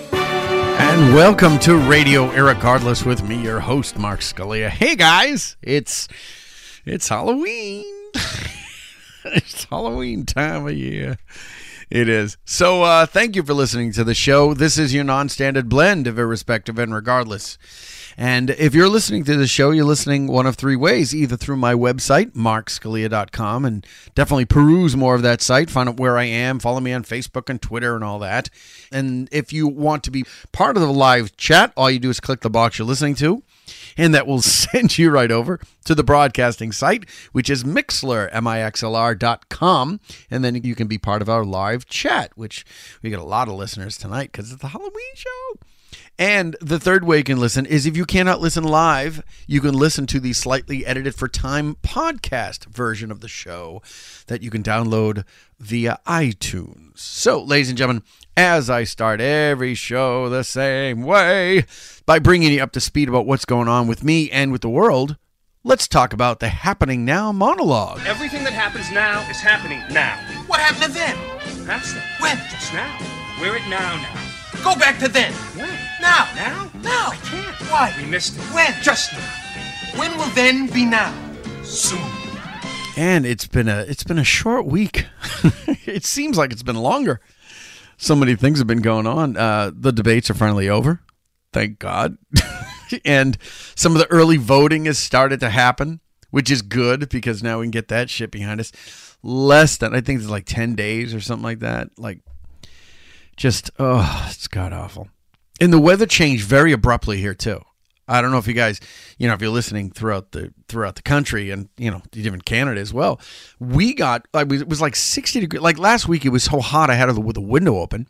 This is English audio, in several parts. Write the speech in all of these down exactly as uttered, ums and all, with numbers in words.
And welcome to Radio Irregardless with me, your host, Mark Scalia. Hey, guys, it's it's Halloween. It's Halloween time of year. It is. So uh, thank you for listening to the show. This is your non-standard blend of irrespective and regardless. And if you're listening to the show, you're listening one of three ways, either through my website, mark scalia dot com, and definitely peruse more of that site, find out where I am, follow me on Facebook and Twitter and all that. And if you want to be part of the live chat, all you do is click the box you're listening to, and that will send you right over to the broadcasting site, which is Mixlr, M I X L R dot com, and then you can be part of our live chat, which we get a lot of listeners tonight because it's the Halloween show. And the third way you can listen is if you cannot listen live, you can listen to the slightly edited for time podcast version of the show that you can download via iTunes. So, ladies and gentlemen, as I start every show the same way, by bringing you up to speed about what's going on with me and with the world, let's talk about the Happening Now monologue. Everything that happens now is happening now. What happened to then? That's it. When? Just now. We're at now now. Go back to then. When? Now. Now? Now. I can't. Why? We missed it. When? Just now. When will then be now? Soon. And it's been a it's been a short week. It seems like it's been longer. So many things have been going on. Uh, the debates are finally over. Thank God. And some of the early voting has started to happen, which is good because now we can get that shit behind us. Less than, I think it's like ten days or something like that. Like, Just, oh, it's god-awful. And the weather changed very abruptly here, too. I don't know if you guys, you know, if you're listening throughout the throughout the country and, you know, even Canada as well. We got, like, it was like sixty degrees. Like, last week, it was so hot, I had the, the window open.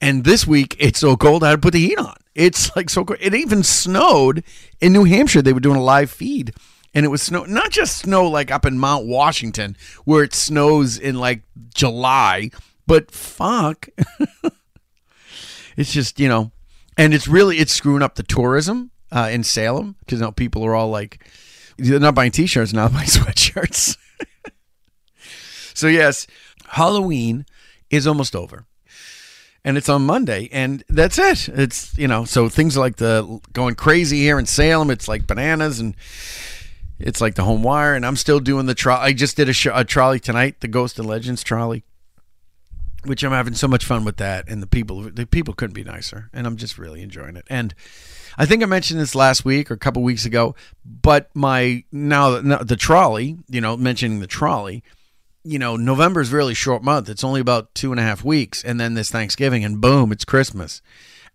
And this week, it's so cold, I had to put the heat on. It's, like, so cold. It even snowed in New Hampshire. They were doing a live feed. And it was snow, not just snow, like, up in Mount Washington, where it snows in, like, July. But fuck. It's just, you know, and it's really, it's screwing up the tourism uh, in Salem because now people are all like, they're not buying t-shirts, not buying sweatshirts. So yes, Halloween is almost over and it's on Monday and that's it. It's, you know, so things like the going crazy here in Salem, it's like bananas and it's like the home wire and I'm still doing the trolley. I just did a, sh- a trolley tonight, the Ghost and Legends trolley. Which I'm having so much fun with that, and the people the people couldn't be nicer, and I'm just really enjoying it. And I think I mentioned this last week or a couple weeks ago, but my now the trolley, you know, mentioning the trolley, you know, November is a really short month. It's only about two and a half weeks, and then there's Thanksgiving, and boom, it's Christmas.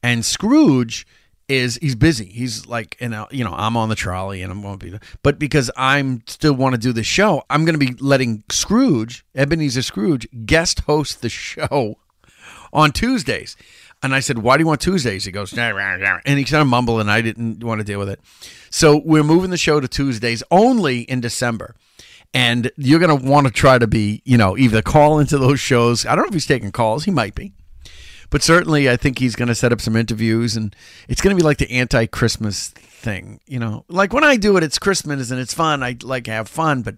And Scrooge is he's busy. He's like, and you know, I'm on the trolley, and I'm going to be, but because I'm still want to do this show, I'm going to be letting Scrooge, Ebenezer Scrooge, guest host the show on Tuesdays. And I said, "Why do you want Tuesdays?" He goes, nah, rah, rah. And he kind of mumbled, and I didn't want to deal with it. So we're moving the show to Tuesdays only in December. And you're going to want to try to be, you know, either call into those shows. I don't know if he's taking calls. He might be. But certainly, I think he's going to set up some interviews, and it's going to be like the anti-Christmas thing, you know. Like when I do it, it's Christmas and it's fun. I like have fun, but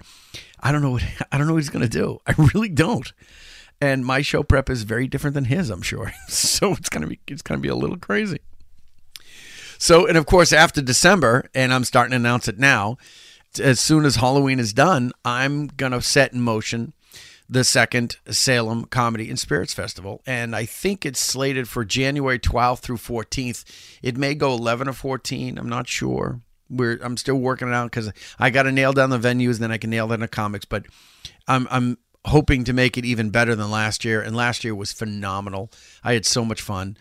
I don't know what I don't know what he's going to do. I really don't. And my show prep is very different than his, I'm sure. So it's going to be it's going to be a little crazy. So, and of course, after December, and I'm starting to announce it now. As soon as Halloween is done, I'm going to set in motion the second Salem Comedy and Spirits Festival, and I think it's slated for January twelfth through fourteenth. It may go eleven or fourteen. I'm not sure. We're I'm still working it out because I got to nail down the venues, and then I can nail down the comics. But I'm I'm hoping to make it even better than last year, and last year was phenomenal. I had so much fun,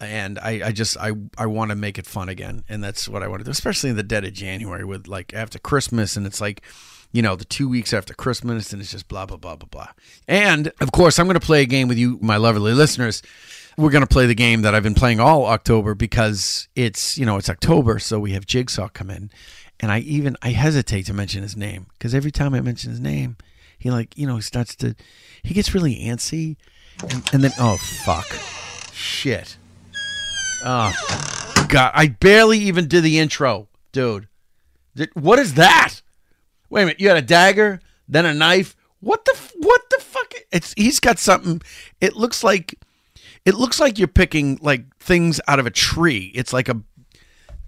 and I, I just I I want to make it fun again, and that's what I want to do, especially in the dead of January with like after Christmas, and it's like, you know, the two weeks after Christmas, and it's just blah, blah, blah, blah, blah. And, of course, I'm going to play a game with you, my lovely listeners. We're going to play the game that I've been playing all October because it's, you know, it's October, so we have Jigsaw come in. And I even, I hesitate to mention his name because every time I mention his name, he like, you know, he starts to, he gets really antsy. And, and then, oh, fuck. Shit. Oh, God. I barely even did the intro, dude. What is that? Wait a minute, you had a dagger, then a knife. What the what the fuck? It's he's got something. It looks like it looks like you're picking like things out of a tree. It's like a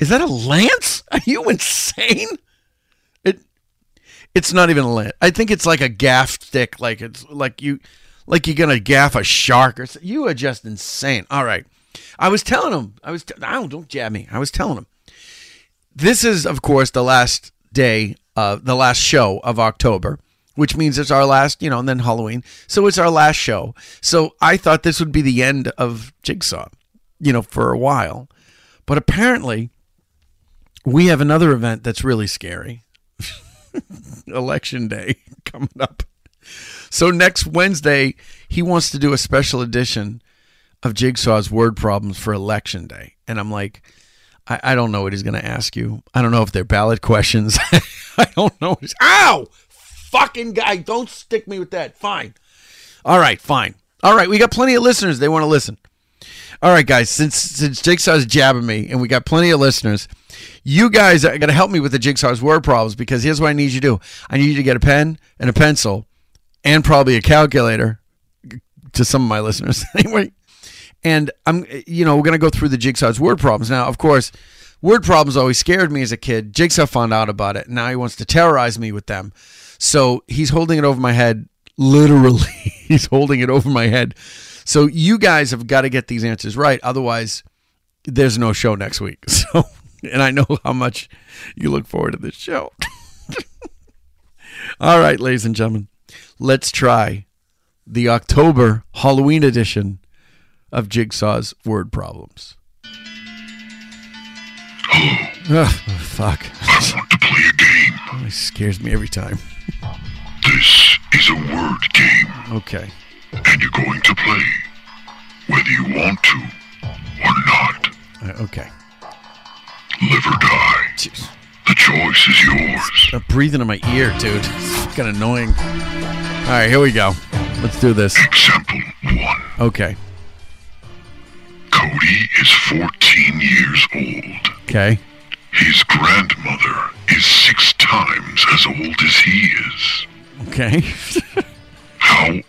Is that a lance? Are you insane? It it's not even a lance. I think it's like a gaff stick, like it's like you like you're going to gaff a shark or something. You are just insane. All right. I was telling him. I was t- no, don't jab me. I was telling him. This is, of course, the last day Uh, the last show of October, which means it's our last, you know, and then Halloween. So it's our last show. So I thought this would be the end of Jigsaw, you know, for a while. But apparently we have another event that's really scary. Election Day coming up. So next Wednesday, he wants to do a special edition of Jigsaw's Word Problems for Election Day. And I'm like, I, I don't know what he's going to ask you. I don't know if they're ballot questions. I don't know. Ow! Fucking guy, don't stick me with that. Fine. All right, fine. All right, we got plenty of listeners. They want to listen. All right, guys, since since Jigsaw's jabbing me and we got plenty of listeners, you guys are going to help me with the Jigsaw's word problems because here's what I need you to do. I need you to get a pen and a pencil and probably a calculator to some of my listeners. Anyway. And I'm, you know, we're going to go through the Jigsaw's word problems. Now, of course, word problems always scared me as a kid. Jigsaw found out about it. Now he wants to terrorize me with them. So he's holding it over my head. Literally, he's holding it over my head. So you guys have got to get these answers right. Otherwise, there's no show next week. So, and I know how much you look forward to this show. All right, ladies and gentlemen, let's try the October Halloween edition of Jigsaw's word problems. Oh, fuck. I want to play a game. Oh, it scares me every time. This is a word game. Okay. And you're going to play whether you want to or not. Uh, okay. Live or die. Jeez. The choice is yours. Stop breathing in my ear, dude. It's fucking annoying. All right, here we go. Let's do this. Example one. Okay. Cody is fourteen years old. Okay. His grandmother is six times as old as he is. Okay. How old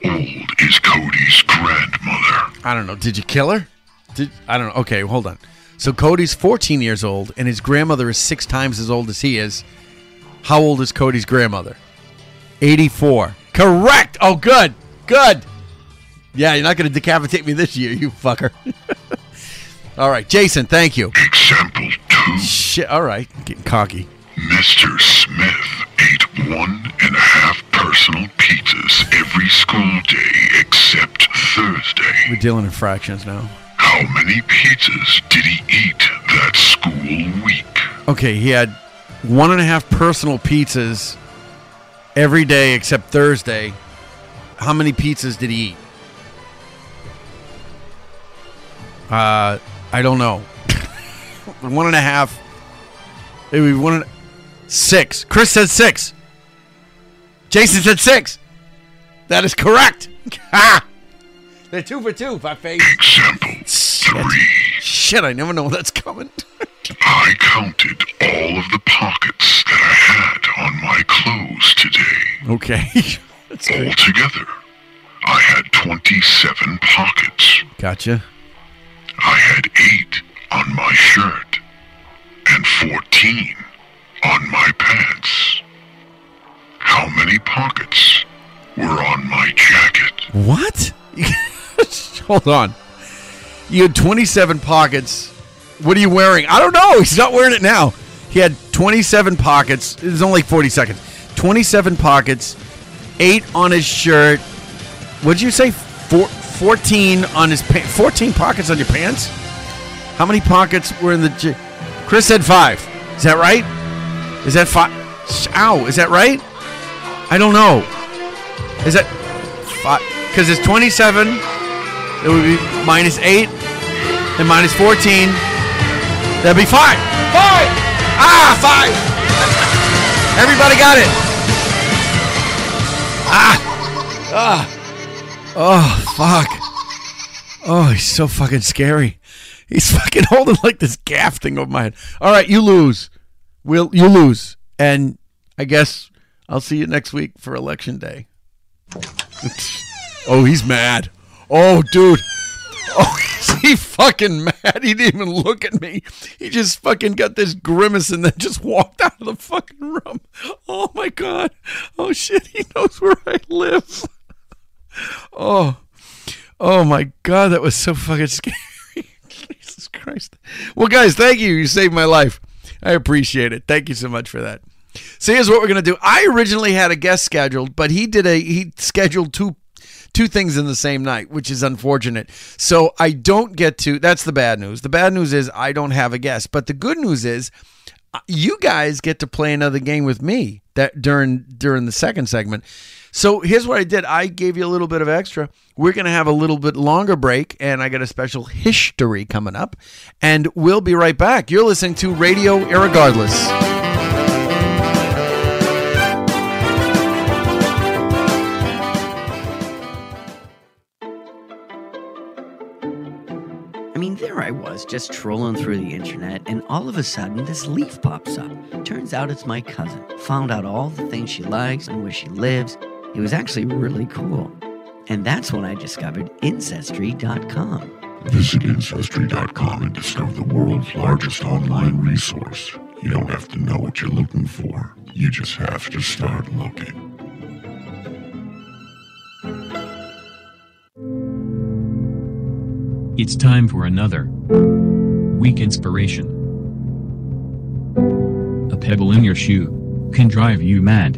is Cody's grandmother? I don't know. Did you kill her? Did I don't know. Okay, hold on. So Cody's fourteen years old, and his grandmother is six times as old as he is. How old is Cody's grandmother? eighty-four. Correct. Oh, good. Good. Yeah, you're not going to decapitate me this year, you fucker. All right, Jason, thank you. Example two. Shit, all right. Getting cocky. Mister Smith ate one and a half personal pizzas every school day except Thursday. We're dealing in fractions now. How many pizzas did he eat that school week? Okay, he had one and a half personal pizzas every day except Thursday. How many pizzas did he eat? Uh, I don't know. One and a half. It would be one and a, six. Chris said six. Jason said six. That is correct. Ha! They're two for two, by faith. Example Shit. three. Shit, I never know when that's coming. I counted all of the pockets that I had on my clothes today. Okay. That's altogether, I had twenty-seven pockets. Gotcha. I had eight on my shirt and fourteen on my pants. How many pockets were on my jacket? What? Hold on. You had twenty-seven pockets. What are you wearing? I don't know. He's not wearing it now. He had twenty-seven pockets. It's only forty seconds. twenty-seven pockets, eight on his shirt. What'd you say? Four, fourteen on his pants. fourteen pockets on your pants? How many pockets were in the... G- Chris said five. Is that right? Is that five? Ow. Is that right? I don't know. Is that five? Because it's twenty-seven. It would be minus eight and minus fourteen. That'd be five. Five. Ah, five. Everybody got it. Ah. Ah. Oh, fuck. Oh, he's so fucking scary. He's fucking holding like this gaff thing over my head. All right, you lose. Will you lose. And I guess I'll see you next week for Election Day. Oh, he's mad. Oh, dude. Oh, is he fucking mad? He didn't even look at me. He just fucking got this grimace and then just walked out of the fucking room. Oh, my God. Oh, shit. He knows where I live. Oh, oh my God, that was so fucking scary. Jesus Christ. Well, guys, thank you. You saved my life. I appreciate it. Thank you so much for that. So here's what we're gonna do. I originally had a guest scheduled, but he did a he scheduled two two things in the same night, which is unfortunate. So I don't get to. That's the bad news. The bad news is I don't have a guest. But the good news is you guys get to play another game with me that during during the second segment. So here's what I did. I gave you a little bit of extra. We're going to have a little bit longer break, and I got a special history coming up, and we'll be right back. You're listening to Radio Irregardless. I mean, there I was just trolling through the internet, and all of a sudden this leaf pops up. Turns out it's my cousin. Found out all the things she likes and where she lives. It was actually really cool. And that's when I discovered Ancestry dot com. Visit Ancestry dot com and discover the world's largest online resource. You don't have to know what you're looking for. You just have to start looking. It's time for another weak inspiration. A pebble in your shoe can drive you mad.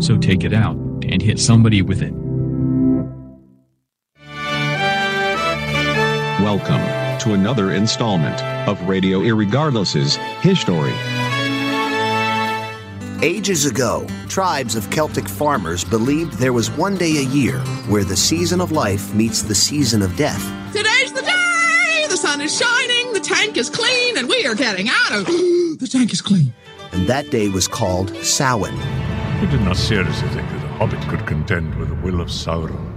So take it out and hit somebody with it. Welcome to another installment of Radio Irregardless's History. Ages ago, tribes of Celtic farmers believed there was one day a year where the season of life meets the season of death. Today's the day! The sun is shining, the tank is clean, and we are getting out of... The tank is clean. And that day was called Samhain. I did not seriously think that a hobbit could contend with the will of Sauron.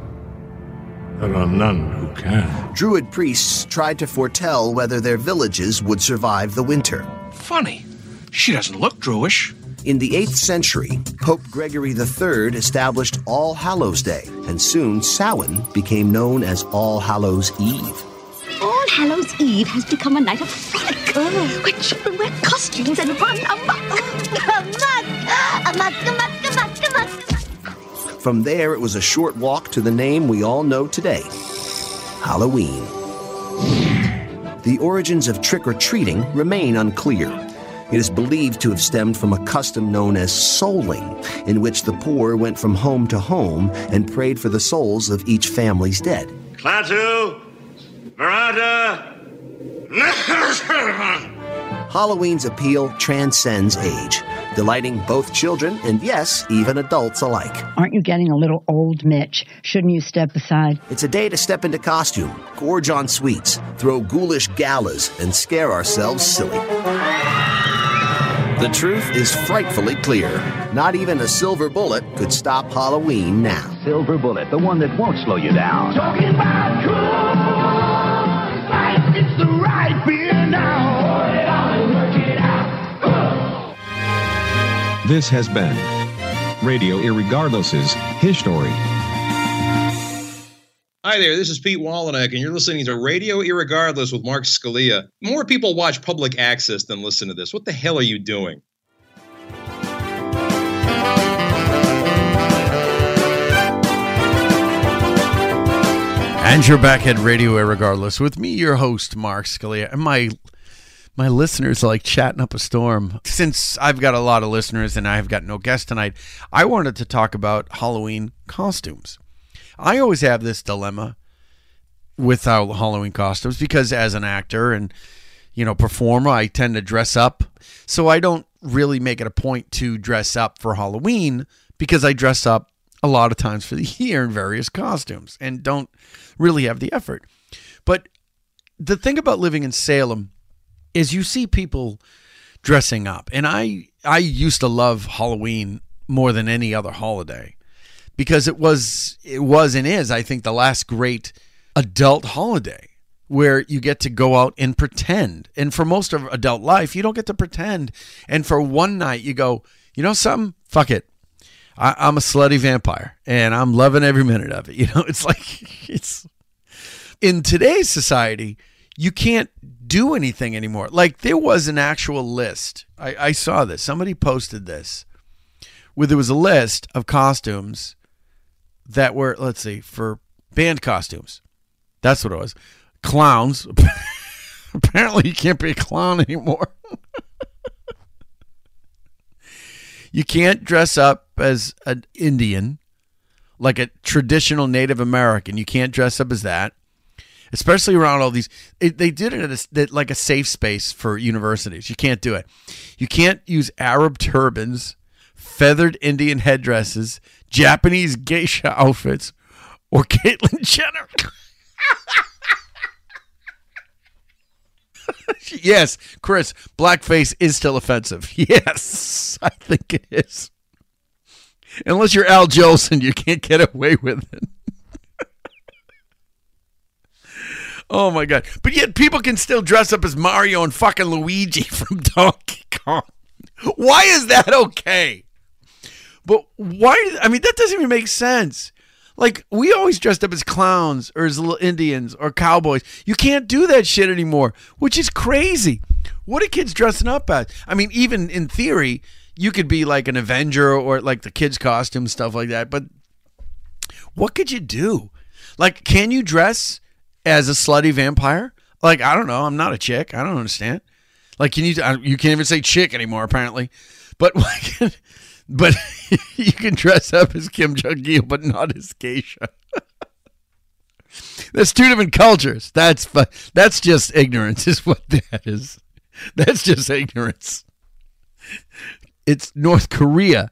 There are none who can. Druid priests tried to foretell whether their villages would survive the winter. Funny. She doesn't look Druish. In the eighth century, Pope Gregory the Third established All Hallows Day, and soon Samhain became known as All Hallows Eve. All Hallows Eve has become a night of frolic, oh, where children wear costumes and run amok. From there, it was a short walk to the name we all know today, Halloween. The origins of trick-or-treating remain unclear. It is believed to have stemmed from a custom known as souling, in which the poor went from home to home and prayed for the souls of each family's dead. Klaatu, Marada, Halloween's appeal transcends age, delighting both children and, yes, even adults alike. Aren't you getting a little old, Mitch? Shouldn't you step aside? It's a day to step into costume, gorge on sweets, throw ghoulish galas, and scare ourselves silly. The truth is frightfully clear. Not even a silver bullet could stop Halloween now. Silver bullet, the one that won't slow you down. Talking about cool life, it's the right beer now. This has been Radio Irregardless's History. Hi there, this is Pete Wallenick, and you're listening to Radio Irregardless with Mark Scalia. More people watch public access than listen to this. What the hell are you doing? And you're back at Radio Irregardless with me, your host, Mark Scalia. And my my listeners are like chatting up a storm. Since I've got a lot of listeners and I've got no guest tonight, I wanted to talk about Halloween costumes. I always have this dilemma with our Halloween costumes because as an actor and, you know, performer, I tend to dress up. So I don't really make it a point to dress up for Halloween because I dress up a lot of times for the year in various costumes and don't really have the effort. But the thing about living in Salem is you see people dressing up. And I, I used to love Halloween more than any other holiday because it was, it was and is, I think, the last great adult holiday where you get to go out and pretend. And for most of adult life, you don't get to pretend. And for one night you go, you know something? Fuck it. I, I'm a slutty vampire, and I'm loving every minute of it. You know, it's like, it's in today's society, you can't do anything anymore. Like, there was an actual list. I, I saw this. Somebody posted this, where there was a list of costumes that were, let's see, for band costumes. That's what it was. Clowns. Apparently, you can't be a clown anymore. You can't dress up as an Indian, like a traditional Native American. You can't dress up as that, especially around all these. It, they did it at a, like a safe space for universities. You can't do it. You can't use Arab turbans, feathered Indian headdresses, Japanese geisha outfits, or Caitlyn Jenner. Yes, Chris, blackface is still offensive. Yes, I think it is. Unless you're Al Jolson, you can't get away with it. Oh, my God. But yet people can still dress up as Mario and fucking Luigi from Donkey Kong. Why is that okay? But why? I mean, that doesn't even make sense. Like, we always dressed up as clowns or as little Indians or cowboys. You can't do that shit anymore, which is crazy. What are kids dressing up as? I mean, even in theory, you could be like an Avenger or like the kids' costume, stuff like that. But what could you do? Like, can you dress as a slutty vampire? Like, I don't know. I'm not a chick. I don't understand. Like, can you, you can't even say chick anymore, apparently. But like... But you can dress up as Kim Jong-il, but not as geisha. That's two different cultures. That's fu- that's just ignorance is what that is. That's just ignorance. It's North Korea,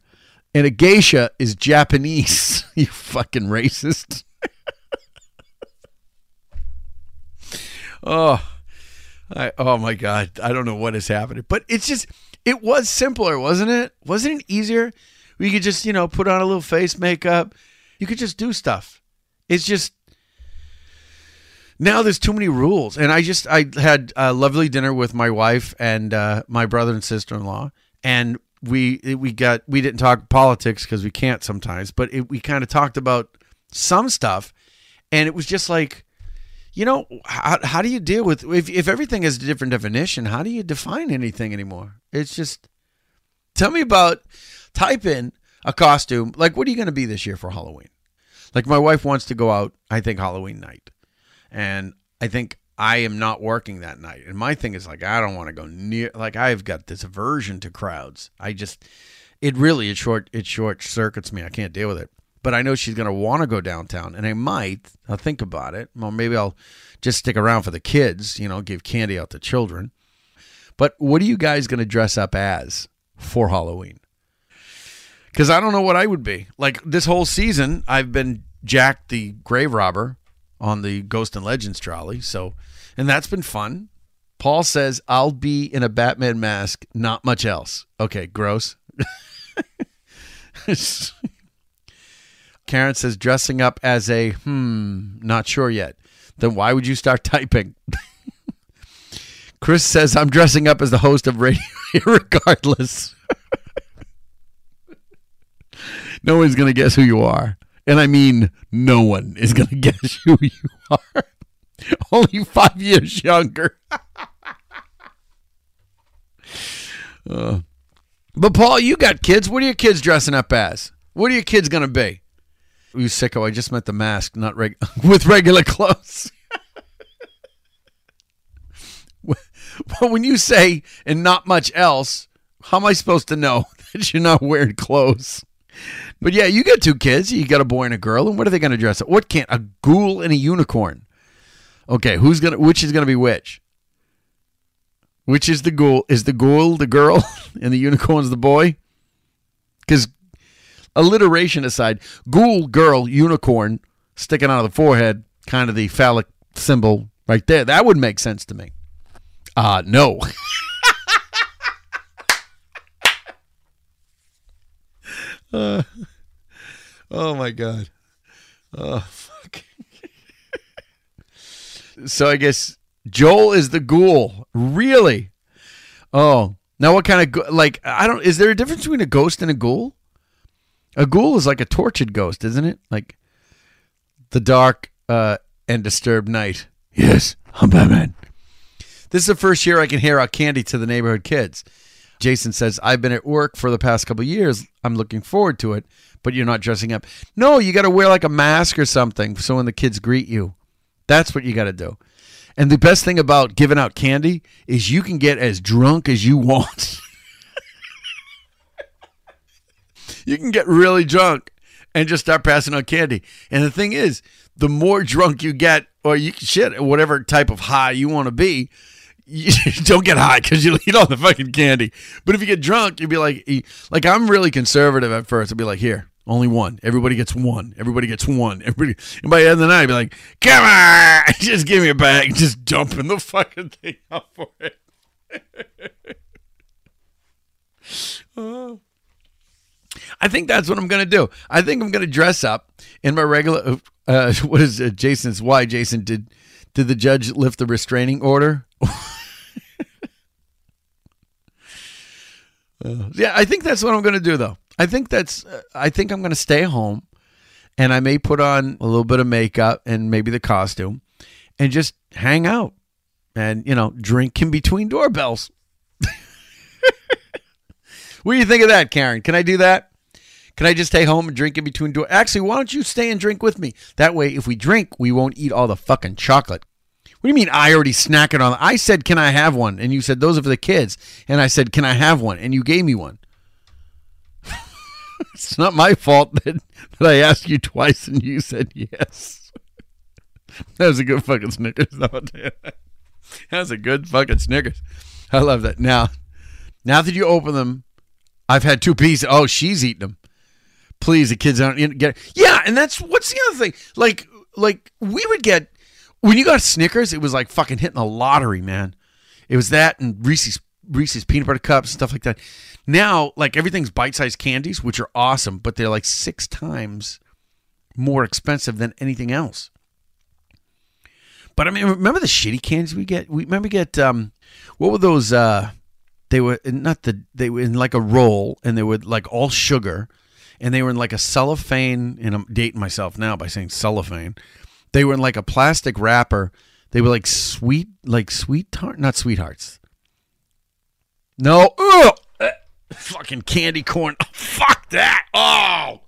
and a geisha is Japanese. You fucking racist. Oh, I, oh my God. I don't know what is happening, but it's just... It was simpler, wasn't it? Wasn't it easier? We could just, you know, put on a little face makeup. You could just do stuff. It's just, now there's too many rules. And I just, I had a lovely dinner with my wife and uh, my brother and sister-in-law. And we, we got, we didn't talk politics because we can't sometimes, but it, we kind of talked about some stuff. And it was just like, you know, how, how do you deal with, if, if everything has a different definition, how do you define anything anymore? It's just, tell me about, type in a costume. Like, what are you going to be this year for Halloween? Like, my wife wants to go out, I think, Halloween night. And I think I am not working that night. And my thing is, like, I don't want to go near, like, I've got this aversion to crowds. I just, it really, it short, it short circuits me. I can't deal with it. But I know she's going to want to go downtown. And I might, I'll think about it. Well, maybe I'll just stick around for the kids, you know, give candy out to children. But what are you guys going to dress up as for Halloween? Because I don't know what I would be. Like, this whole season, I've been Jack the Grave Robber on the Ghost and Legends trolley. So, and that's been fun. Paul says, I'll be in a Batman mask, not much else. Okay, gross. Karen says, dressing up as a, hmm, not sure yet. Then why would you start typing? Chris says, I'm dressing up as the host of Radio Irregardless. No one's going to guess who you are. And I mean, no one is going to guess who you are. Only five years younger. uh, but Paul, you got kids. What are your kids dressing up as? What are your kids going to be? You sicko, I just meant the mask, not reg- with regular clothes. Well, when you say, and not much else, how am I supposed to know that you're not wearing clothes? But yeah, you got two kids. You got a boy and a girl. And what are they going to dress up? What can't? A ghoul and a unicorn. Okay, who's gonna? Which is going to be which? Which is the ghoul? Is the ghoul the girl and the unicorn's the boy? Because alliteration aside, ghoul, girl, unicorn, sticking out of the forehead, kind of the phallic symbol right there. That would make sense to me. Uh, no. Uh, oh my God. Oh, fuck. So I guess Joel is the ghoul. Really? Oh, now what kind of, like, I don't, is there a difference between a ghost and a ghoul? A ghoul is like a tortured ghost, isn't it? Like the dark uh, and disturbed night. Yes, I'm Batman. This is the first year I can hear out candy to the neighborhood kids. Jason says, I've been at work for the past couple of years. I'm looking forward to it, but you're not dressing up. No, you got to wear like a mask or something so when the kids greet you. That's what you got to do. And the best thing about giving out candy is you can get as drunk as you want. You can get really drunk and just start passing out candy. And the thing is, the more drunk you get, or you shit, whatever type of high you want to be, you don't get high because you eat all the fucking candy. But if you get drunk, you'd be like, like I'm really conservative at first. I'd be like, here, only one. Everybody gets one. Everybody gets one. Everybody. And by the end of the night, I'd be like, come on, just give me a bag. Just dumping the fucking thing out for it. Oh. I think that's what I'm going to do. I think I'm going to dress up in my regular, uh, what is it, Jason's, why, Jason, did did the judge lift the restraining order? uh, yeah, I think that's what I'm going to do, though. I think that's, uh, I think I'm going to stay home, and I may put on a little bit of makeup and maybe the costume, and just hang out and, you know, drink in between doorbells. What do you think of that, Karen? Can I do that? Can I just stay home and drink in between doors? Actually, why don't you stay and drink with me? That way, if we drink, we won't eat all the fucking chocolate. What do you mean I already snacking on? I said, can I have one? And you said, those are for the kids. And I said, can I have one? And you gave me one. It's not my fault that, that I asked you twice and you said yes. That was a good fucking Snickers. That was a good fucking Snickers. I love that. Now, now that you open them, I've had two pieces. Oh, she's eating them. Please, the kids aren't getting. Yeah, and that's what's the other thing. Like, like we would get when you got Snickers, it was like fucking hitting the lottery, man. It was that and Reese's Reese's peanut butter cups and stuff like that. Now, like everything's bite-sized candies, which are awesome, but they're like six times more expensive than anything else. But I mean, remember the shitty candies we get? We remember we get um, what were those? Uh, They were not the. They were in like a roll, and they were like all sugar, and they were in like a cellophane. And I'm dating myself now by saying cellophane. They were in like a plastic wrapper. They were like sweet, like sweet tart, not sweethearts. No, ugh! Fucking candy corn. Oh, fuck that. Oh,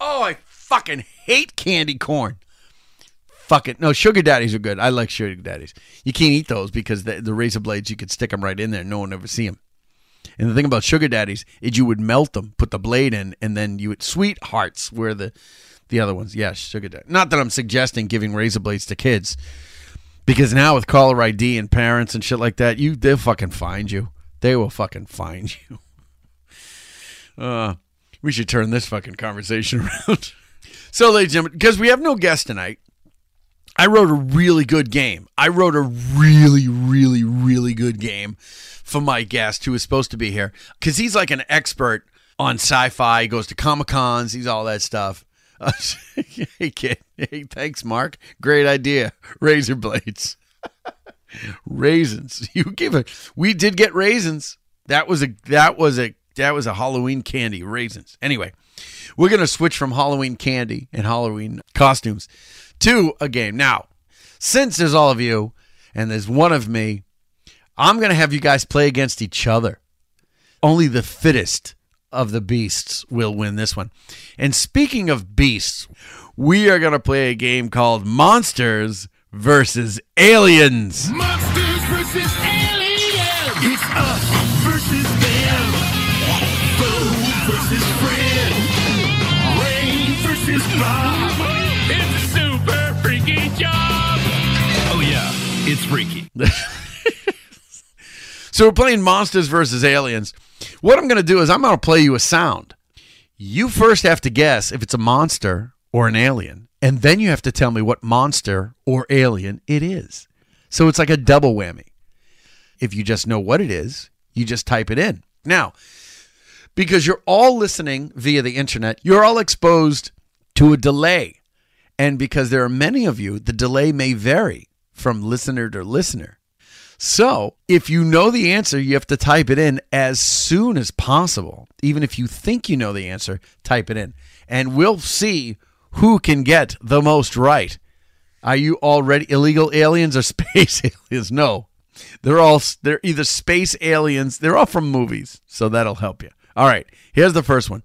oh, I fucking hate candy corn. Fuck it. No, sugar daddies are good. I like sugar daddies. You can't eat those because the, the razor blades, you could stick them right in there. No one would ever see them. And the thing about sugar daddies is you would melt them, put the blade in, and then you would sweethearts were the, the other ones. Yeah, sugar daddies. Not that I'm suggesting giving razor blades to kids because now with caller I D and parents and shit like that, you they'll fucking find you. They will fucking find you. Uh, we should turn this fucking conversation around. So, ladies and gentlemen, because we have no guest tonight, I wrote a really good game. I wrote a really, really, really good game for my guest who is supposed to be here because he's like an expert on sci-fi. He goes to Comic-Cons. He's all that stuff. Uh, hey, kid. Hey, thanks, Mark. Great idea. Razor blades. Raisins. You give it. We did get raisins. That was a, that was a, that was a Halloween candy. Raisins. Anyway, we're going to switch from Halloween candy and Halloween costumes to a game. Now, since there's all of you and there's one of me, I'm going to have you guys play against each other. Only the fittest of the beasts will win this one. And speaking of beasts, we are going to play a game called Monsters versus Aliens. Monsters versus Aliens. It's us versus them. Bo versus Fred. Ray versus Bob. It's a super freaky job. Oh yeah, it's freaky. So we're playing Monsters versus Aliens. What I'm going to do is I'm going to play you a sound. You first have to guess if it's a monster or an alien, and then you have to tell me what monster or alien it is. So it's like a double whammy. If you just know what it is, you just type it in. Now, because you're all listening via the internet, you're all exposed to a delay. And because there are many of you, the delay may vary from listener to listener. So, if you know the answer, you have to type it in as soon as possible. Even if you think you know the answer, type it in. And we'll see who can get the most right. Are you already illegal aliens or space aliens? No. They're all they're either space aliens. They're all from movies, so that'll help you. All right, here's the first one.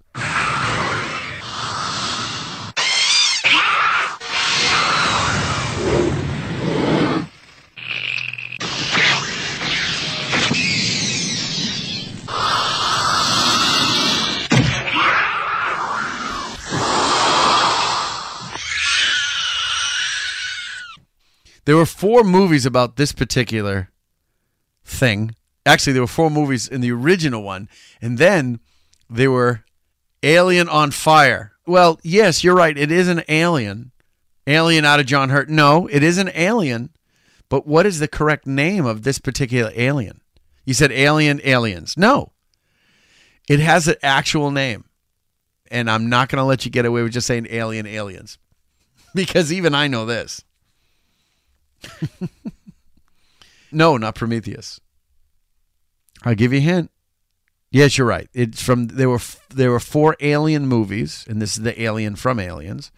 There were four movies about this particular thing. Actually, there were four movies in the original one. And then there were Alien on Fire. Well, yes, you're right. It is an alien. Alien out of John Hurt. No, it is an alien. But what is the correct name of this particular alien? You said Alien Aliens. No. It has an actual name. And I'm not going to let you get away with just saying Alien Aliens. Because even I know this. No, not Prometheus. I'll give you a hint. Yes, you're right. It's from there were there were four alien movies, and this is the alien from Aliens.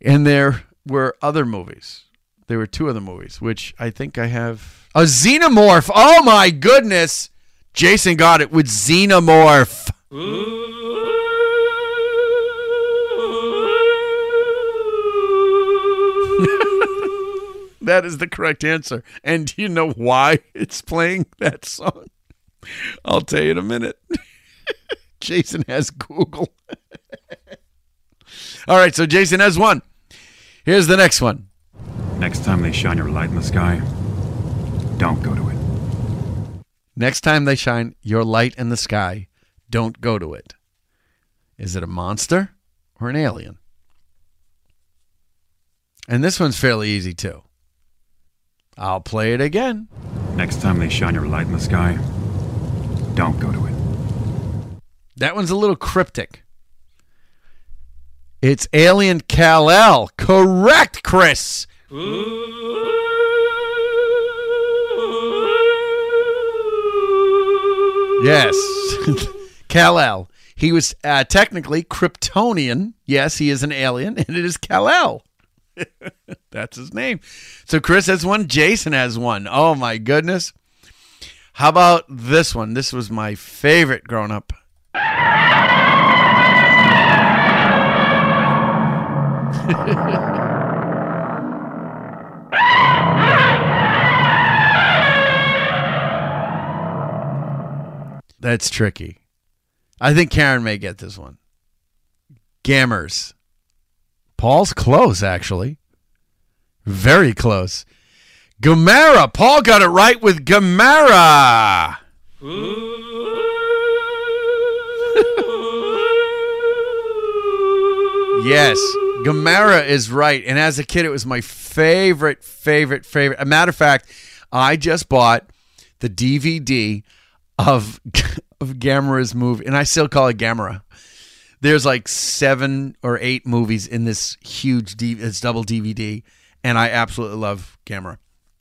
And there were other movies. There were two other movies, which I think I have. A Xenomorph. Oh my goodness. Jason got it with Xenomorph. Ooh. That is the correct answer. And do you know why it's playing that song? I'll tell you in a minute. Jason has Google. All right, so Jason has one. Here's the next one. Next time they shine your light in the sky, don't go to it. Next time they shine your light in the sky, don't go to it. Is it a monster or an alien? And this one's fairly easy, too. I'll play it again. Next time they shine your light in the sky, don't go to it. That one's a little cryptic. It's Alien Kal-El. Correct, Chris. Ooh. Yes. Kal-El. He was uh, technically Kryptonian. Yes, he is an alien, and it is Kal-El. That's his name. So Chris has one. Jason has one. Oh, my goodness. How about this one? This was my favorite growing up. That's tricky. I think Karen may get this one. Gamers. Paul's close, actually. Very close. Gamera. Paul got it right with Gamera. Yes, Gamera is right. And as a kid, it was my favorite, favorite, favorite. As a matter of fact, I just bought the D V D of, of Gamera's movie. And I still call it Gamera. There's like seven or eight movies in this huge D- it's double D V D, and I absolutely love Gamera,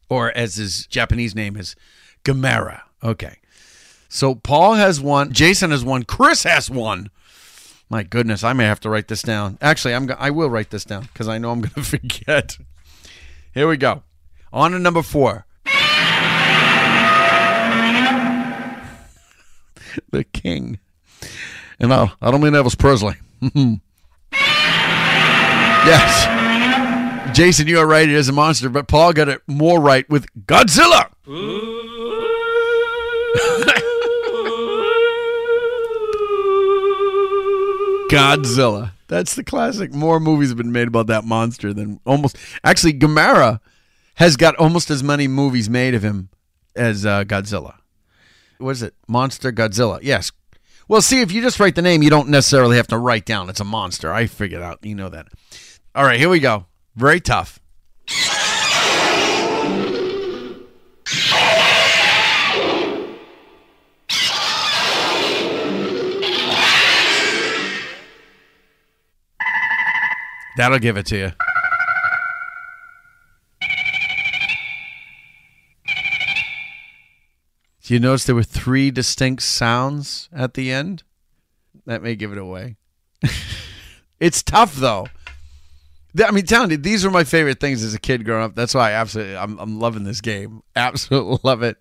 or as his Japanese name is, Gamera. Okay. So Paul has one. Jason has one. Chris has one. My goodness, I may have to write this down. Actually, I'm go- I will write this down because I know I'm going to forget. Here we go. On to number four. The King. And I, I don't mean Elvis Presley. Yes. Jason, you are right. It is a monster, but Paul got it more right with Godzilla. Godzilla. That's the classic. More movies have been made about that monster than almost. Actually, Gamera has got almost as many movies made of him as uh, Godzilla. What is it? Monster Godzilla. Yes. Well, see, if you just write the name, you don't necessarily have to write down it's a monster. I figured out. You know that. All right, here we go. Very tough. That'll give it to you. Do you notice there were three distinct sounds at the end? That may give it away. It's tough, though. I mean, telling you, these were my favorite things as a kid growing up. That's why I absolutely, I'm, I'm loving this game. Absolutely love it.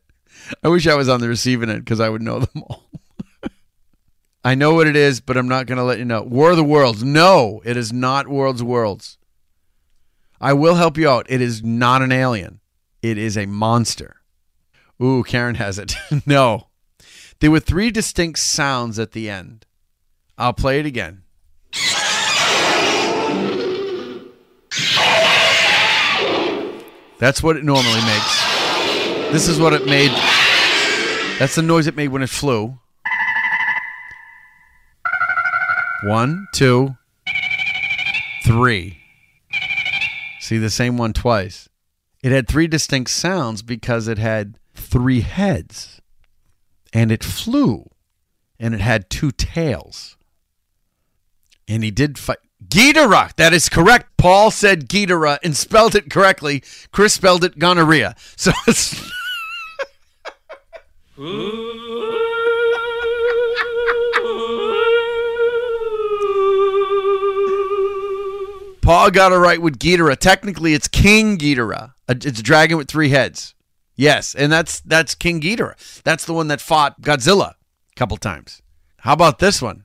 I wish I was on the receiving end because I would know them all. I know what it is, but I'm not going to let you know. War of the Worlds. No, it is not World's Worlds. I will help you out. It is not an alien. It is a monster. Ooh, Karen has it. No. There were three distinct sounds at the end. I'll play it again. That's what it normally makes. This is what it made. That's the noise it made when it flew. One, two, three. See, the same one twice. It had three distinct sounds because it had three heads, and it flew, and it had two tails, and he did fight Ghidorah. That is correct. Paul said Ghidorah and spelled it correctly. Chris spelled it gonorrhea. So it's Paul got it right with Ghidorah. Technically, it's King Ghidorah. It's a dragon with three heads. Yes, and that's that's King Ghidorah. That's the one that fought Godzilla a couple times. How about this one?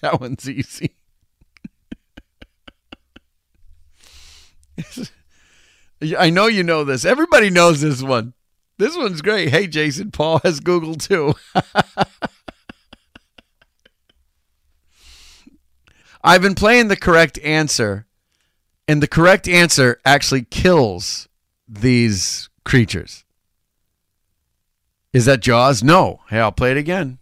That one's easy. I know you know this. Everybody knows this one. This one's great. Hey, Jason, Paul has Google too. I've been playing the correct answer, and the correct answer actually kills these creatures. Is that Jaws? No. Hey, I'll play it again.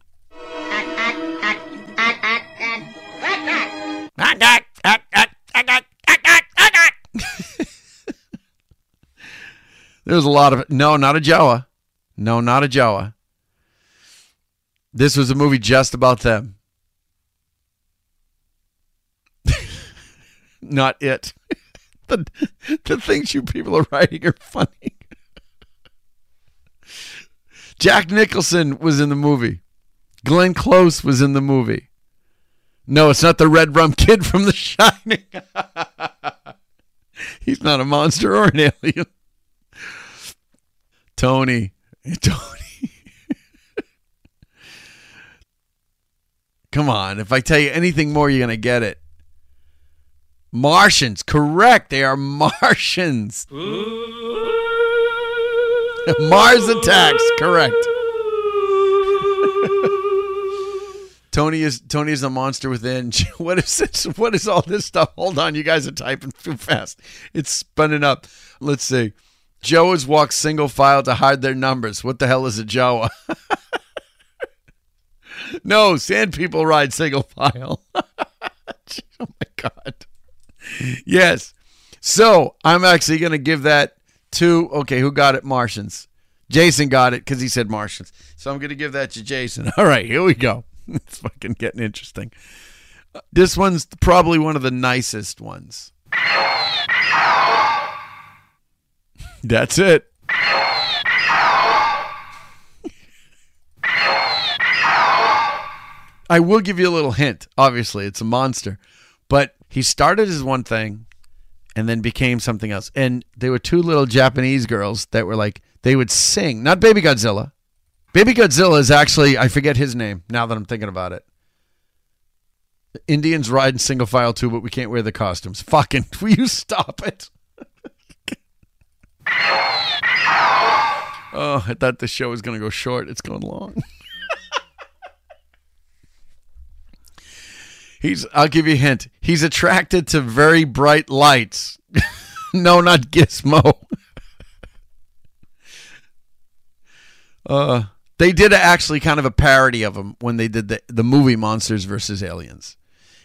There's a lot of... No, not a Jawa. No, not a Jawa. This was a movie just about them. Not it. The, the things you people are writing are funny. Jack Nicholson was in the movie. Glenn Close was in the movie. No, it's not the Red Rum Kid from The Shining. He's not a monster or an alien. Tony. Tony. Come on. If I tell you anything more, you're going to get it. Martians, correct. They are Martians. Mars Attacks, correct. Tony is Tony is the monster within. What is this? What is all this stuff? Hold on, you guys are typing too fast. It's spinning up. Let's see. Jawas walk single file to hide their numbers. What the hell is a Jawa? No, sand people ride single file. Oh my God. Yes. So I'm actually going to give that to, okay, who got it? Martians. Jason got it because he said Martians. So I'm going to give that to Jason. All right, here we go. It's fucking getting interesting. This one's probably one of the nicest ones. That's it. I will give you a little hint. Obviously, it's a monster. But he started as one thing, and then became something else. And there were two little Japanese girls that were like, they would sing, not Baby Godzilla. Baby Godzilla is actually, I forget his name now that I'm thinking about it. The Indians ride in single file too, but we can't wear the costumes. Fucking, will you stop it? Oh, I thought this show was going to go short. It's going long. He's, I'll give you a hint. He's attracted to very bright lights. No, not Gizmo. Uh, they did actually kind of a parody of him when they did the, the movie Monsters versus Aliens.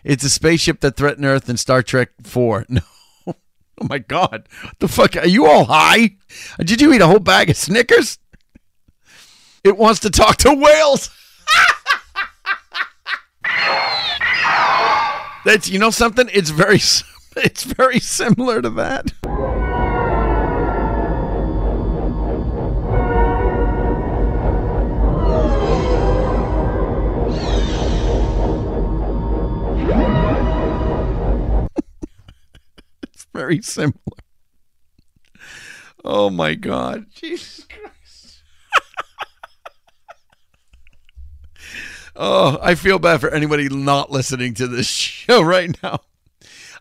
It's a spaceship that threatened Earth in Star Trek four. No. Oh, my God. What the fuck? Are you all high? Did you eat a whole bag of Snickers? It wants to talk to whales. That's, you know something? It's very, it's very similar to that. Very similar. Oh my God. Jesus Christ. Oh, I feel bad for anybody not listening to this show right now.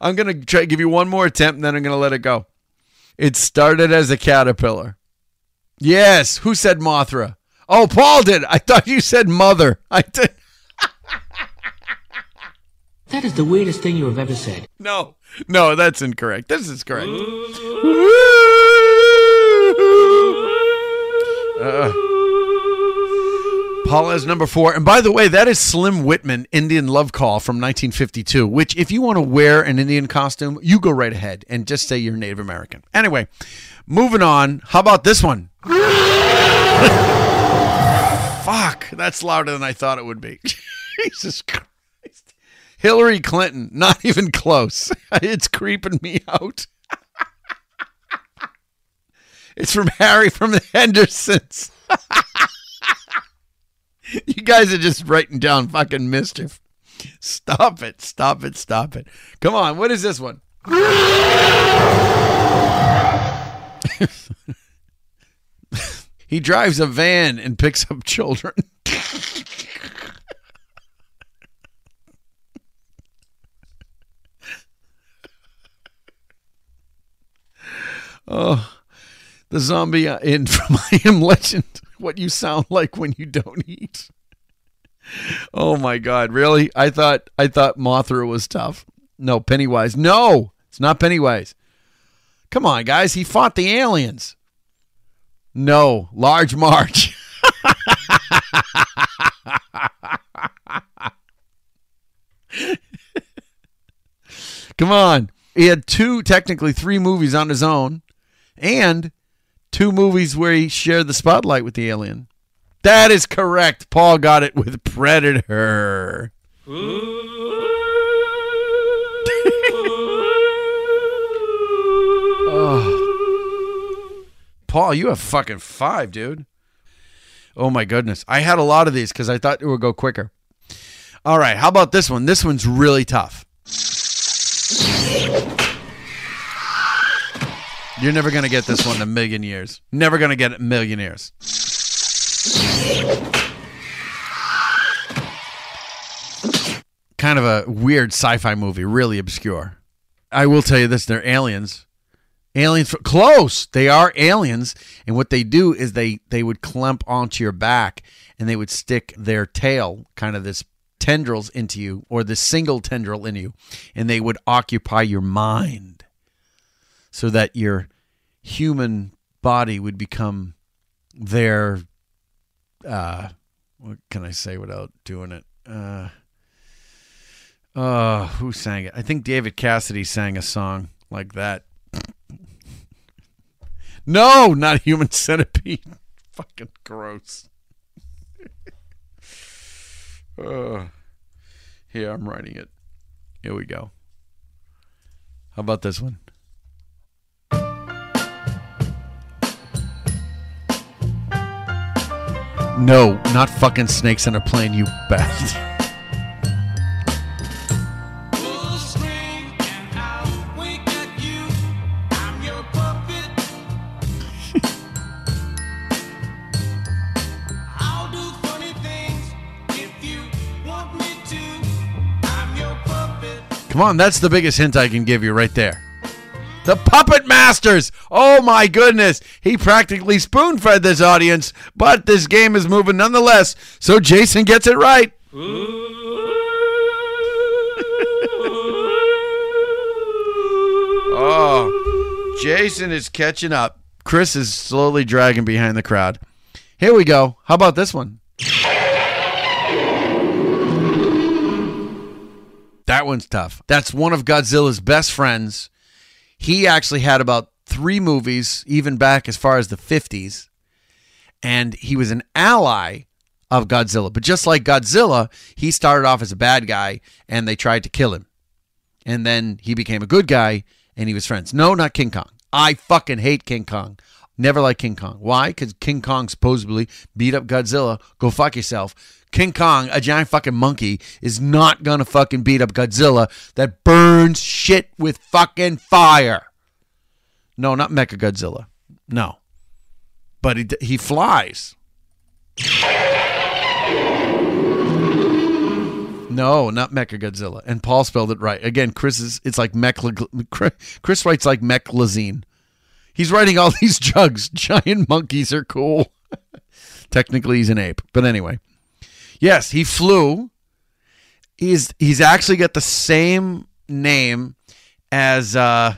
I'm going to try to give you one more attempt and then I'm going to let it go. It started as a caterpillar. Yes. Who said Mothra? Oh, Paul did. I thought you said mother. I did. That is the weirdest thing you have ever said. No, no, that's incorrect. This is correct. Uh, Paula is number four. And by the way, that is Slim Whitman, Indian Love Call from nineteen fifty-two, which if you want to wear an Indian costume, you go right ahead and just say you're Native American. Anyway, moving on. How about this one? Fuck, that's louder than I thought it would be. Jesus Christ. Hillary Clinton, not even close. It's creeping me out. It's from Harry from the Hendersons. You guys are just writing down fucking mischief. Stop it, stop it, stop it. Come on, what is this one? He drives a van and picks up children. Oh, the zombie in from I Am Legend. What you sound like when you don't eat. Oh my God, really? I thought I thought Mothra was tough. No, Pennywise. No, it's not Pennywise. Come on, guys. He fought the aliens. No, Large March. Come on. He had two, technically three movies on his own. And two movies where he shared the spotlight with the alien. That is correct. Paul got it with Predator. Oh. Paul, you have fucking five, dude. Oh, my goodness. I had a lot of these because I thought it would go quicker. All right. How about this one? This one's really tough. You're never going to get this one in a million years. Never going to get it in a million years. Kind of a weird sci-fi movie. Really obscure. I will tell you this. They're aliens. Aliens. For, close. They are aliens. And what they do is they, they would clamp onto your back and they would stick their tail, kind of this tendrils into you or the single tendril in you. And they would occupy your mind. So that your human body would become their, uh, what can I say without doing it? Uh, uh, who sang it? I think David Cassidy sang a song like that. No, not Human Centipede. Fucking gross. uh, here, I'm writing it. Here we go. How about this one? No, not fucking Snakes on a Plane, you bastard. Come on, that's the biggest hint I can give you right there. The Puppet Masters! Oh my goodness! He practically spoon-fed this audience, but this game is moving nonetheless, so Jason gets it right. Oh, Jason is catching up. Chris is slowly dragging behind the crowd. Here we go. How about this one? That one's tough. That's one of Godzilla's best friends. He actually had about three movies, even back as far as the fifties, and he was an ally of Godzilla. But just like Godzilla, he started off as a bad guy, and they tried to kill him. And then he became a good guy, and he was friends. No, not King Kong. I fucking hate King Kong. Never liked King Kong. Why? Because King Kong supposedly beat up Godzilla. Go fuck yourself. King Kong, a giant fucking monkey, is not going to fucking beat up Godzilla that burns shit with fucking fire. No, not Mechagodzilla. No. But he, he flies. No, not Mechagodzilla. And Paul spelled it right. Again, Chris is, it's like Mechlazine. Chris writes like Mechlazine. He's writing all these drugs. Giant monkeys are cool. Technically, he's an ape. But anyway. Yes, he flew. He's he's actually got the same name as uh,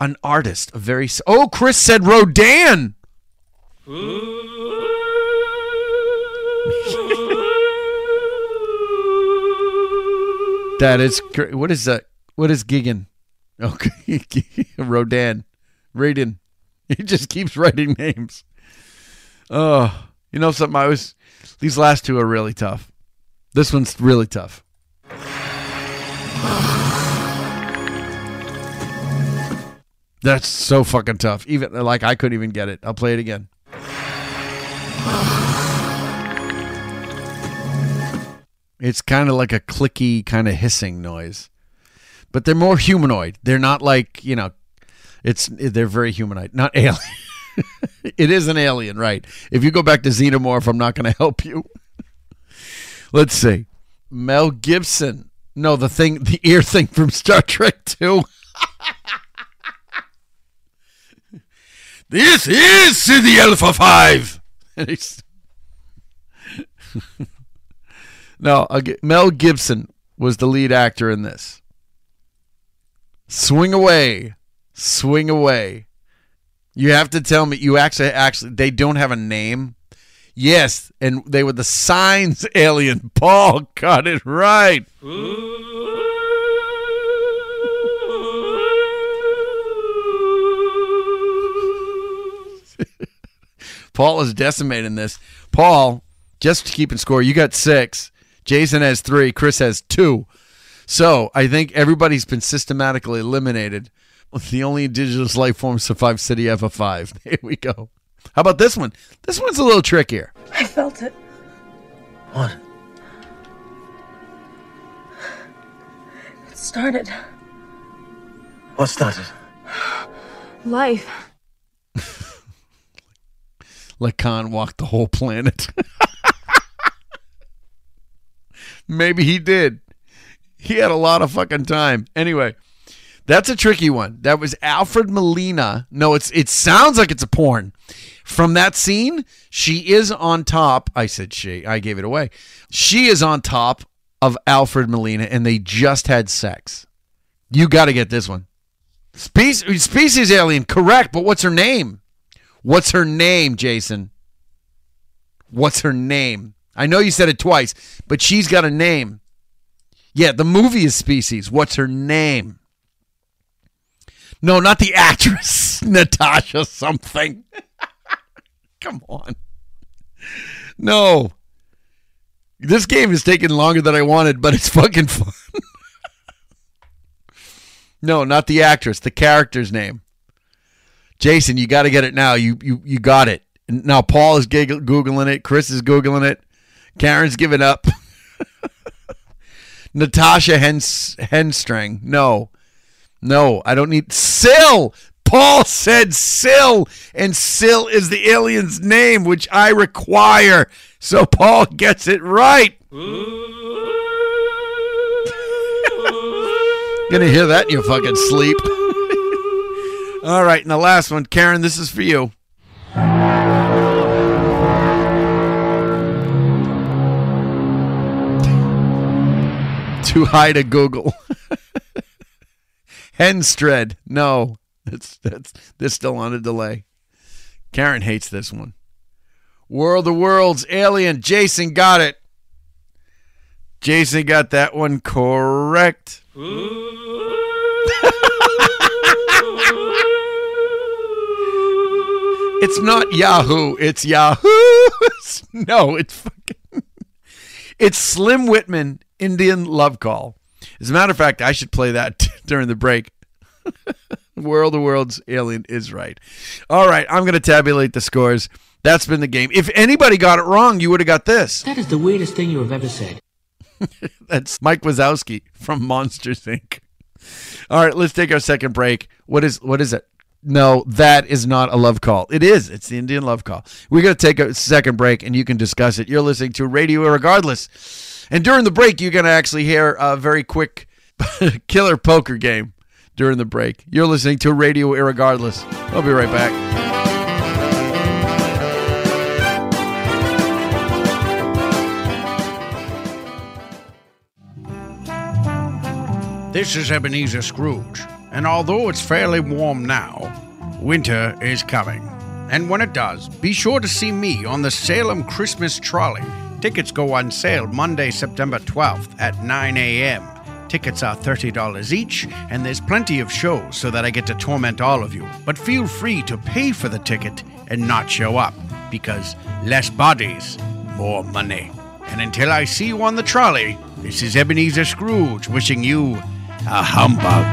an artist. A very oh, Chris said Rodan. That is what is that? What is Gigan? Okay, Rodan, Raiden. He just keeps writing names. Oh, you know something? I was. These last two are really tough. This one's really tough. That's so fucking tough. Even like I couldn't even get it. I'll play it again. It's kind of like a clicky kind of hissing noise. But they're more humanoid. They're not like, you know, it's they're very humanoid, not alien. It is an alien, right? If you go back to Xenomorph, I'm not going to help you. Let's see. Mel Gibson. No, the thing, the ear thing from Star Trek two. This is the Alpha five. No, get, Mel Gibson was the lead actor in this. Swing away. Swing away. You have to tell me, you actually, actually, they don't have a name. Yes, and they were the signs alien. Paul got it right. Paul is decimating this. Paul, just to keep in score, you got six. Jason has three. Chris has two. So I think everybody's been systematically eliminated. The only indigenous life form survived City F F five. Here we go. How about this one? This one's a little trickier. I felt it. What? It started. What started? Life. Lacan walked the whole planet. Maybe he did. He had a lot of fucking time. Anyway. That's a tricky one. That was Alfred Molina. No, it's it sounds like it's a porn. From that scene, she is on top. I said she. I gave it away. She is on top of Alfred Molina, and they just had sex. You got to get this one. Species, species alien, correct, but what's her name? What's her name, Jason? What's her name? I know you said it twice, but she's got a name. Yeah, the movie is Species. What's her name? No, not the actress, Natasha something. Come on. No. This game is taking longer than I wanted, but it's fucking fun. No, not the actress, the character's name. Jason, you got to get it now. You you you got it. Now Paul is Googling it. Chris is Googling it. Karen's giving up. Natasha Hens- Henstring. No. No, I don't need... Sil! Paul said Sil, and Sil is the alien's name, which I require, so Paul gets it right. going to hear that in your fucking sleep. All right, and the last one. Karen, this is for you. Too high to Google. Henstred. No. It's, it's, they're still on a delay. Karen hates this one. World of Worlds, Alien. Jason got it. Jason got that one correct. It's not Yahoo. It's Yahoo. No, it's fucking... It's Slim Whitman, Indian Love Call. As a matter of fact, I should play that t- during the break. World of Worlds, Alien is right. All right, I'm going to tabulate the scores. That's been the game. If anybody got it wrong, you would have got this. That is the weirdest thing you have ever said. That's Mike Wazowski from Monsters, Incorporated. All right, let's take our second break. What is what is it? No, that is not a love call. It is. It's the Indian love call. We're going to take a second break, and you can discuss it. You're listening to Radio Irregardless. And during the break, you're going to actually hear a very quick killer poker game during the break. You're listening to Radio Irregardless. I'll be right back. This is Ebenezer Scrooge, and although it's fairly warm now, winter is coming. And when it does, be sure to see me on the Salem Christmas trolley. Tickets go on sale Monday, September twelfth at nine a.m. Tickets are thirty dollars each, and there's plenty of shows so that I get to torment all of you. But feel free to pay for the ticket and not show up, because less bodies, more money. And until I see you on the trolley, this is Ebenezer Scrooge wishing you... a humbug.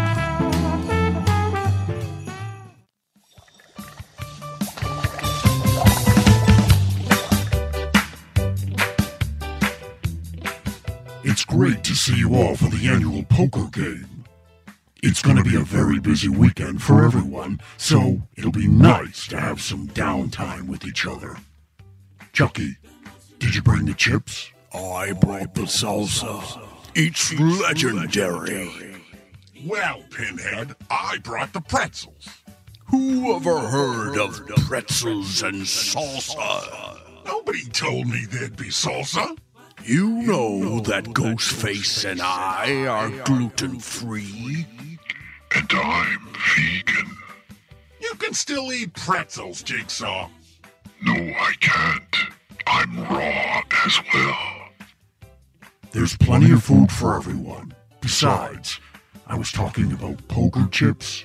It's great to see you all for the annual poker game. It's going to be a very busy weekend for everyone, so it'll be nice to have some downtime with each other. Chucky, did you bring the chips? I brought the salsa. It's legendary. Well, Pinhead, I brought the pretzels. Who ever heard of pretzels and salsa? Nobody told me there'd be salsa. You know that Ghostface and I are gluten-free. And I'm vegan. You can still eat pretzels, Jigsaw. No, I can't. I'm raw as well. There's plenty of food for everyone. Besides... I was talking about poker chips.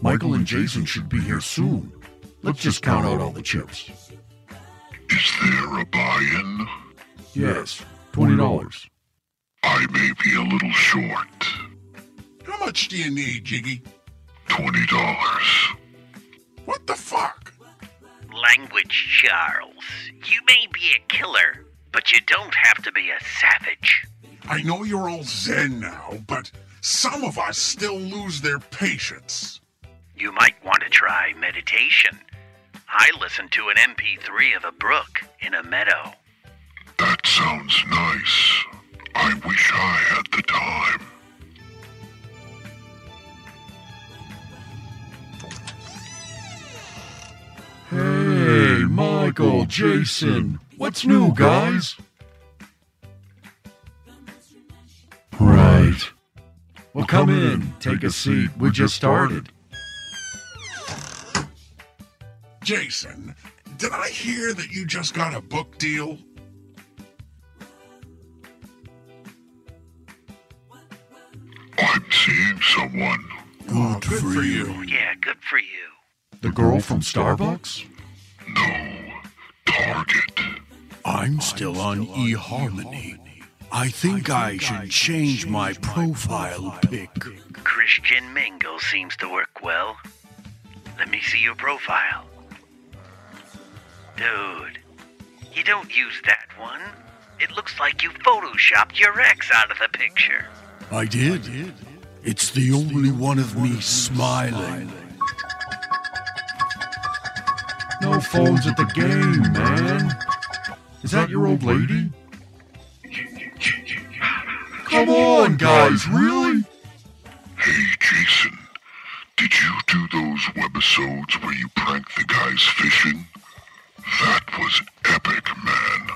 Michael and Jason should be here soon. Let's just count out all the chips. Is there a buy-in? Yes, twenty dollars. I may be a little short. How much do you need, Jiggy? twenty dollars. What the fuck? Language, Charles. You may be a killer, but you don't have to be a savage. I know you're all zen now, but... some of us still lose their patience. You might want to try meditation. I listened to an M P three of a brook in a meadow. That sounds nice. I wish I had the time. Hey, Michael, Jason. What's new, guys? Right. Well, come in. Take a seat. We just started. Jason, did I hear that you just got a book deal? I'm seeing someone. Oh, good, good for, for you. you. Yeah, good for you. The girl from Starbucks? No, Target. I'm still on eHarmony. I think I, think I should I change, change my profile, my profile pic. pic. Christian Mingle seems to work well. Let me see your profile. Dude, you don't use that one. It looks like you photoshopped your ex out of the picture. I did. I did. It's the it's only the one of one me smiling. smiling. No phones at the game, man. Is that your old lady? Come on, guys, really? Hey, Jason, did you do those webisodes where you pranked the guys fishing? That was epic, man.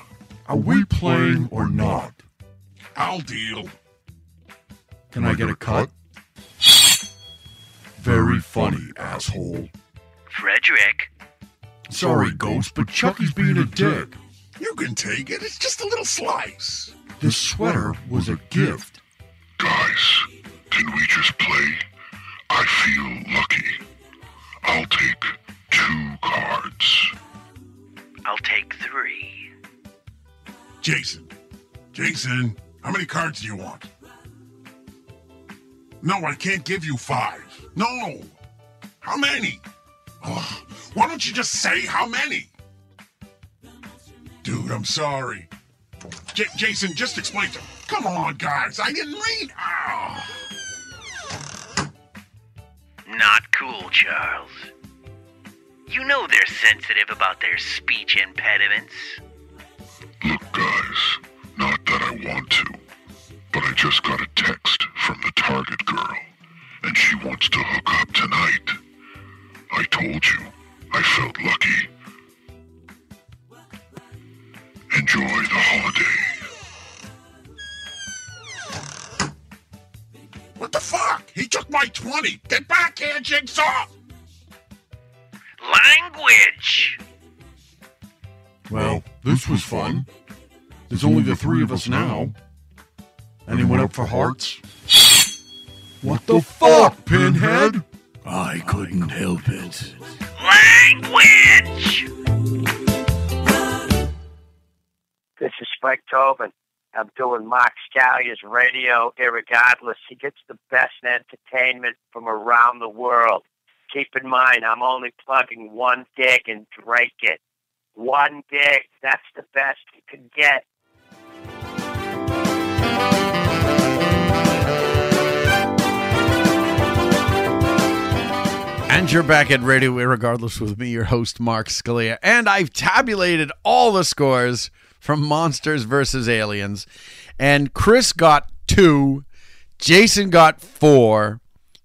Are we playing or not? I'll deal. Can I get a cut? Very funny, asshole. Frederick. Sorry, Ghost, but Chucky's being a dick. You can take it. It's just a little slice. This sweater was a gift. Guys, can we just play? I feel lucky. I'll take two cards. I'll take three. Jason. Jason, how many cards do you want? No, I can't give you five. No. How many? Ugh. Why don't you just say how many? Dude, I'm sorry. J- Jason, just explain to me. Come on, guys. I didn't read. Oh. Not cool, Charles. You know they're sensitive about their speech impediments. Look, guys. Not that I want to, but I just got a text from the Target girl, and she wants to hook up tonight. I told you, I felt lucky. Enjoy the holiday. What the fuck? He took my twenty. Get back here, Jigsaw! Language! Well, this was fun. There's only the three of us now. Anyone up for hearts? What the fuck, Pinhead? I couldn't help it. Language! This is Spike Tobin. I'm doing Mark Scalia's Radio Irregardless. He gets the best entertainment from around the world. Keep in mind, I'm only plugging one dick and drink it. One dick, that's the best you can get. And you're back at Radio Irregardless with me, your host, Mark Scalia. And I've tabulated all the scores from Monsters versus Aliens. And Chris got two. Jason got four.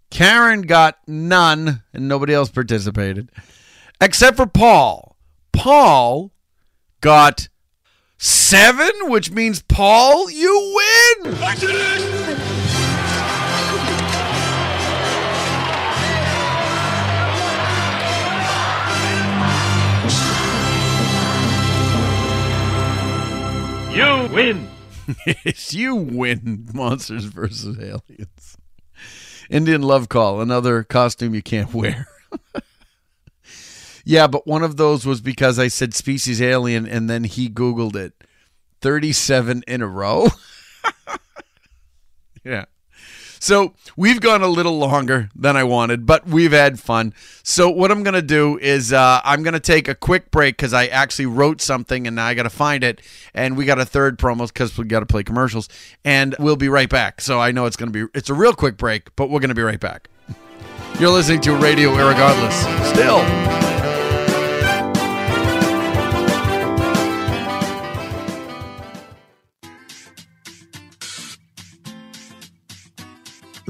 Karen got none. And nobody else participated. Except for Paul. Paul got seven, which means, Paul, you win! Accident! You win! Yes, you win, Monsters versus Aliens. Indian Love Call, another costume you can't wear. Yeah, but one of those was because I said species alien, and then he Googled it. thirty-seven in a row? Yeah. So we've gone a little longer than I wanted, but we've had fun. So what I'm going to do is uh, I'm going to take a quick break because I actually wrote something and now I got to find it. And we got a third promo because we got to play commercials. And we'll be right back. So I know it's going to be it's a real quick break, but we're going to be right back. You're listening to Radio Irregardless. Still.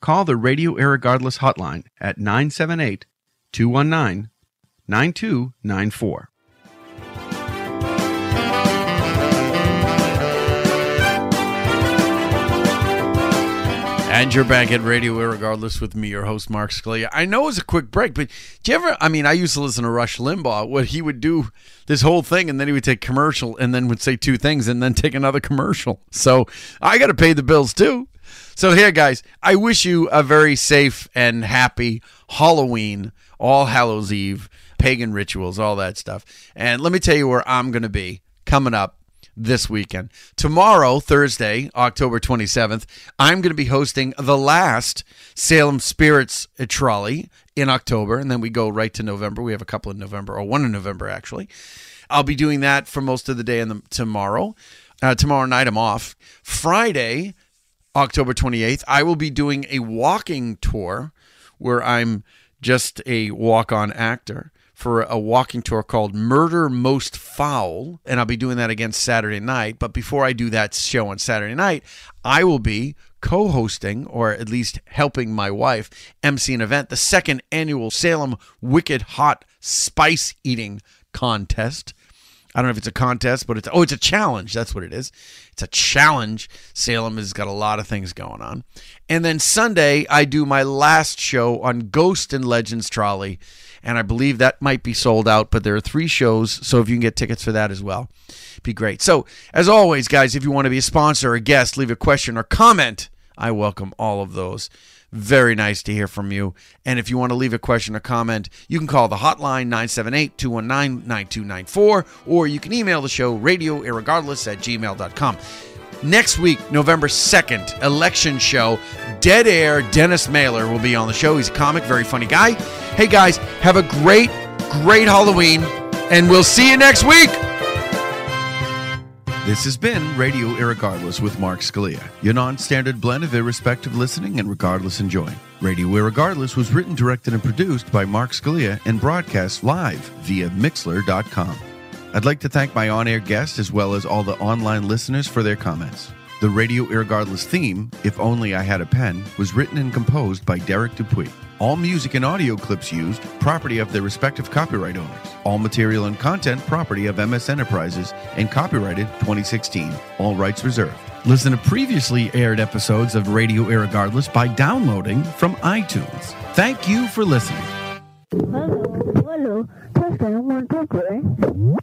call the Radio Irregardless hotline at nine seven eight, two one nine, nine two nine four. And you're back at Radio Irregardless with me, your host, Mark Scalia. I know it was a quick break, but do you ever, I mean, I used to listen to Rush Limbaugh, what he would do this whole thing, and then he would take commercial, and then would say two things, and then take another commercial. So I got to pay the bills, too. So here, guys, I wish you a very safe and happy Halloween, All Hallows Eve, pagan rituals, all that stuff. And let me tell you where I'm going to be coming up this weekend. Tomorrow, Thursday, October twenty-seventh, I'm going to be hosting the last Salem Spirits trolley in October, and then we go right to November. We have a couple in November, or one in November, actually. I'll be doing that for most of the day and the, tomorrow. Uh, tomorrow night, I'm off. Friday, October twenty-eighth, I will be doing a walking tour where I'm just a walk-on actor for a walking tour called Murder Most Foul, and I'll be doing that again Saturday night. But before I do that show on Saturday night, I will be co-hosting, or at least helping my wife, M C an event, the second annual Salem Wicked Hot Spice Eating Contest. I don't know if it's a contest, but it's, oh, it's a challenge. That's what it is. It's a challenge. Salem has got a lot of things going on. And then Sunday, I do my last show on Ghost and Legends Trolley, and I believe that might be sold out, but there are three shows, so if you can get tickets for that as well, it'd be great. So, as always, guys, if you want to be a sponsor or a guest, leave a question or comment. I welcome all of those. Very nice to hear from you. And if you want to leave a question or comment, you can call the hotline nine seven eight, two one nine, nine two nine four, or you can email the show radio irregardless at gmail dot com. Next week, November second, election show, Dead Air Dennis Mailer will be on the show. He's a comic, very funny guy. Hey guys, have a great, great Halloween, and we'll see you next week. This has been Radio Irregardless with Mark Scalia, your non-standard blend of irrespective listening and regardless enjoying. Radio Irregardless was written, directed, and produced by Mark Scalia and broadcast live via mixlr dot com. I'd like to thank my on-air guest as well as all the online listeners for their comments. The Radio Irregardless theme, If Only I Had a Pen, was written and composed by Derek Dupuis. All music and audio clips used, property of their respective copyright owners. All material and content, property of M S Enterprises and copyrighted twenty sixteen. All rights reserved. Listen to previously aired episodes of Radio Irregardless by downloading from iTunes. Thank you for listening. Hello, hello.